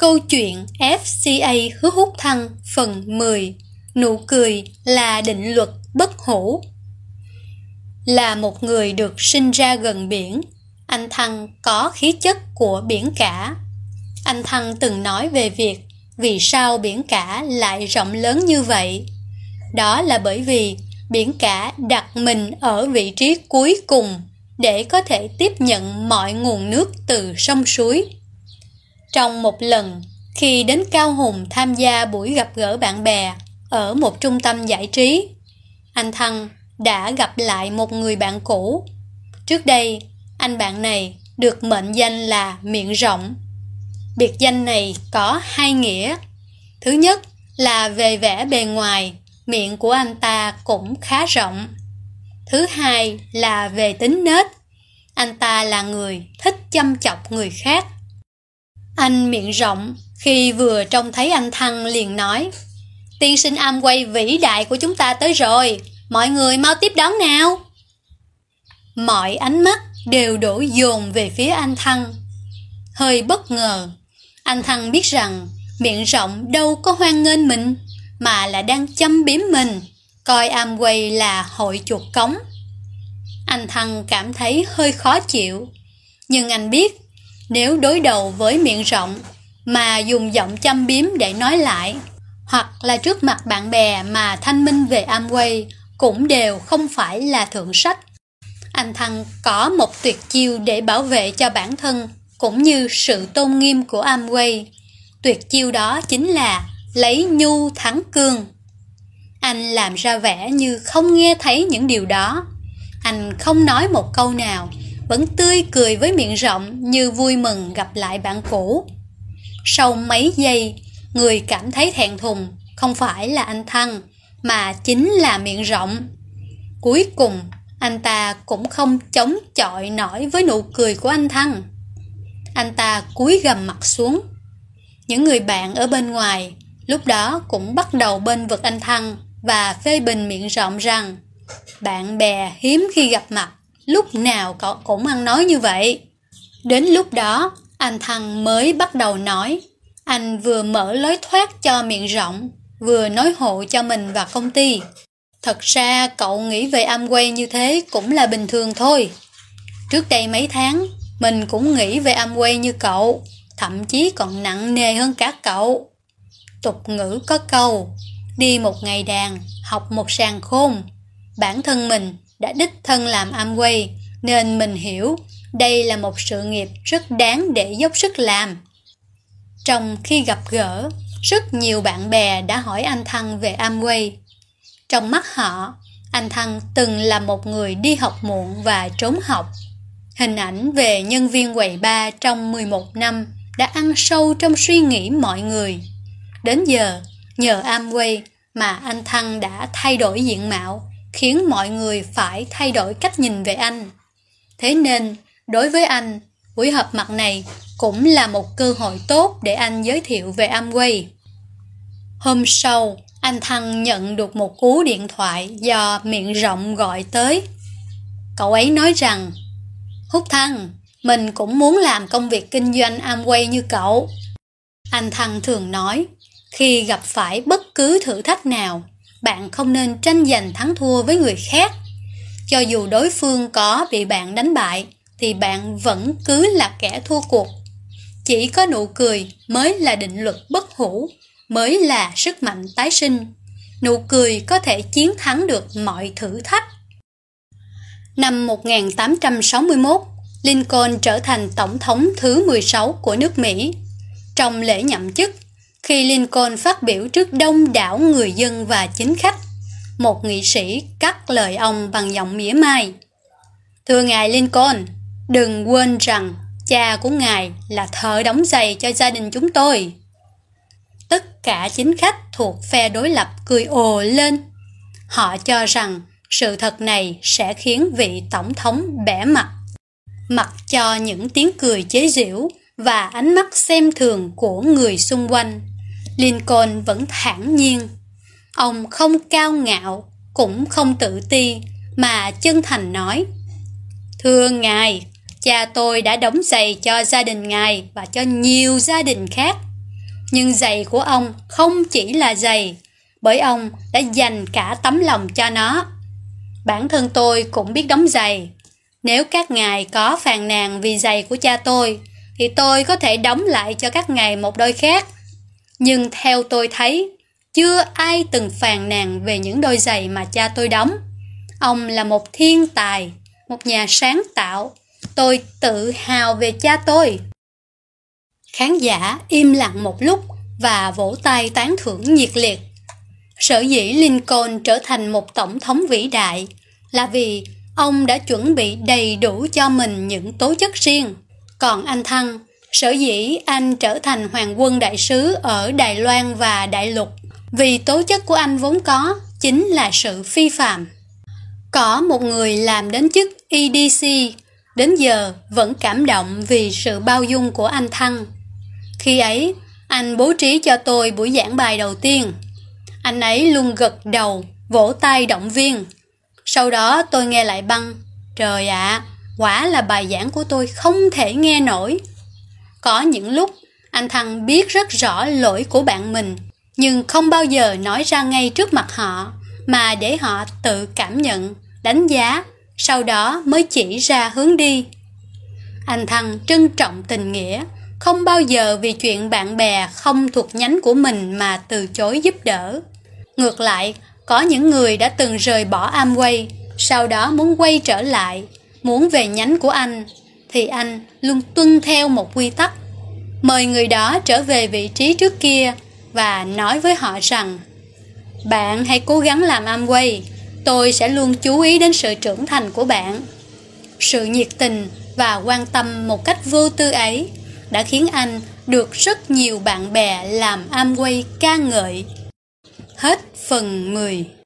Câu chuyện FCA hứa hút thăng phần 10. Nụ cười là định luật bất hủ. Là một người được sinh ra gần biển, anh Thăng có khí chất của biển cả. Anh Thăng từng nói về việc vì sao biển cả lại rộng lớn như vậy. Đó là bởi vì biển cả đặt mình ở vị trí cuối cùng để có thể tiếp nhận mọi nguồn nước từ sông suối. Trong một lần, khi đến Cao Hùng tham gia buổi gặp gỡ bạn bè ở một trung tâm giải trí, anh Thăng đã gặp lại một người bạn cũ. Trước đây, anh bạn này được mệnh danh là Miệng Rộng. Biệt danh này có hai nghĩa. Thứ nhất là về vẻ bề ngoài, miệng của anh ta cũng khá rộng. Thứ hai là về tính nết. Anh ta là người thích chăm chọc người khác. Anh Miệng Rộng khi vừa trông thấy anh Thăng liền nói: "Tiên sinh Amway vĩ đại của chúng ta tới rồi, mọi người mau tiếp đón nào." Mọi ánh mắt đều đổ dồn về phía anh Thăng. Hơi bất ngờ, anh Thăng biết rằng Miệng Rộng đâu có hoan nghênh mình, mà là đang châm biếm mình, coi Amway là hội chuột cống. Anh Thăng cảm thấy hơi khó chịu, nhưng anh biết nếu đối đầu với Miệng Rộng mà dùng giọng châm biếm để nói lại, hoặc là trước mặt bạn bè mà thanh minh về Amway, cũng đều không phải là thượng sách. Anh Thăng có một tuyệt chiêu để bảo vệ cho bản thân cũng như sự tôn nghiêm của Amway. Tuyệt chiêu đó chính là lấy nhu thắng cương. Anh làm ra vẻ như không nghe thấy những điều đó. Anh không nói một câu nào, vẫn tươi cười với Miệng Rộng như vui mừng gặp lại bạn cũ. Sau mấy giây, người cảm thấy thẹn thùng không phải là anh Thăng, mà chính là Miệng Rộng. Cuối cùng, anh ta cũng không chống chọi nổi với nụ cười của anh Thăng. Anh ta cúi gằm mặt xuống. Những người bạn ở bên ngoài lúc đó cũng bắt đầu bênh vực anh Thăng và phê bình Miệng Rộng rằng bạn bè hiếm khi gặp mặt, lúc nào cậu cũng ăn nói như vậy. Đến lúc đó, anh Thăng mới bắt đầu nói. Anh vừa mở lối thoát cho Miệng Rộng, vừa nói hộ cho mình và công ty. Thật ra cậu nghĩ về Amway như thế cũng là bình thường thôi. Trước đây mấy tháng, mình cũng nghĩ về Amway như cậu, thậm chí còn nặng nề hơn cả cậu. Tục ngữ có câu, đi một ngày đàn, học một sàng khôn. Bản thân mình đã đích thân làm Amway, nên mình hiểu đây là một sự nghiệp rất đáng để dốc sức làm. Trong khi gặp gỡ, rất nhiều bạn bè đã hỏi anh Thăng về Amway. Trong mắt họ, anh Thăng từng là một người đi học muộn và trốn học. Hình ảnh về nhân viên quầy bar trong 11 năm đã ăn sâu trong suy nghĩ mọi người. Đến giờ, nhờ Amway mà anh Thăng đã thay đổi diện mạo, khiến mọi người phải thay đổi cách nhìn về anh. Thế nên, đối với anh, buổi họp mặt này cũng là một cơ hội tốt để anh giới thiệu về Amway. Hôm sau, anh Thăng nhận được một cú điện thoại do Miệng Rộng gọi tới. Cậu ấy nói rằng: "Hút Thăng, mình cũng muốn làm công việc kinh doanh Amway như cậu." Anh Thăng thường nói, khi gặp phải bất cứ thử thách nào, bạn không nên tranh giành thắng thua với người khác. Cho dù đối phương có bị bạn đánh bại, thì bạn vẫn cứ là kẻ thua cuộc. Chỉ có nụ cười mới là định luật bất hủ, mới là sức mạnh tái sinh. Nụ cười có thể chiến thắng được mọi thử thách. Năm 1861, Lincoln trở thành tổng thống thứ 16 của nước Mỹ. Trong lễ nhậm chức, khi Lincoln phát biểu trước đông đảo người dân và chính khách, một nghị sĩ cắt lời ông bằng giọng mỉa mai: "Thưa ngài Lincoln, đừng quên rằng cha của ngài là thợ đóng giày cho gia đình chúng tôi." Tất cả chính khách thuộc phe đối lập cười ồ lên. Họ cho rằng sự thật này sẽ khiến vị tổng thống bẽ mặt. Mặc cho những tiếng cười chế giễu và ánh mắt xem thường của người xung quanh, Lincoln vẫn thản nhiên. Ông không cao ngạo, cũng không tự ti, mà chân thành nói: "Thưa ngài, cha tôi đã đóng giày cho gia đình ngài và cho nhiều gia đình khác. Nhưng giày của ông không chỉ là giày, bởi ông đã dành cả tấm lòng cho nó. Bản thân tôi cũng biết đóng giày. Nếu các ngài có phàn nàn vì giày của cha tôi, thì tôi có thể đóng lại cho các ngài một đôi khác. Nhưng theo tôi thấy, chưa ai từng phàn nàn về những đôi giày mà cha tôi đóng. Ông là một thiên tài, một nhà sáng tạo. Tôi tự hào về cha tôi. Khán giả im lặng một lúc và vỗ tay tán thưởng nhiệt liệt. Sở dĩ Lincoln trở thành một tổng thống vĩ đại là vì ông đã chuẩn bị đầy đủ cho mình những tố chất riêng. Còn anh Thăng, sở dĩ anh trở thành hoàng quân đại sứ ở Đài Loan và đại lục vì tố chất của anh vốn có chính là sự phi phạm. Có một người làm đến chức EDC đến giờ vẫn cảm động vì sự bao dung của anh Thăng. Khi ấy, anh bố trí cho tôi buổi giảng bài đầu tiên. Anh ấy luôn gật đầu, vỗ tay động viên. Sau đó tôi nghe lại băng. Trời ạ, quả là bài giảng của tôi không thể nghe nổi. Có những lúc, anh Thăng biết rất rõ lỗi của bạn mình, nhưng không bao giờ nói ra ngay trước mặt họ, mà để họ tự cảm nhận, đánh giá, sau đó mới chỉ ra hướng đi. Anh Thăng trân trọng tình nghĩa, không bao giờ vì chuyện bạn bè không thuộc nhánh của mình mà từ chối giúp đỡ. Ngược lại, có những người đã từng rời bỏ Amway, sau đó muốn quay trở lại, muốn về nhánh của anh, thì anh luôn tuân theo một quy tắc. Mời người đó trở về vị trí trước kia và nói với họ rằng: bạn hãy cố gắng làm Amway, tôi sẽ luôn chú ý đến sự trưởng thành của bạn. Sự nhiệt tình và quan tâm một cách vô tư ấy đã khiến anh được rất nhiều bạn bè làm Amway ca ngợi. Hết phần 10.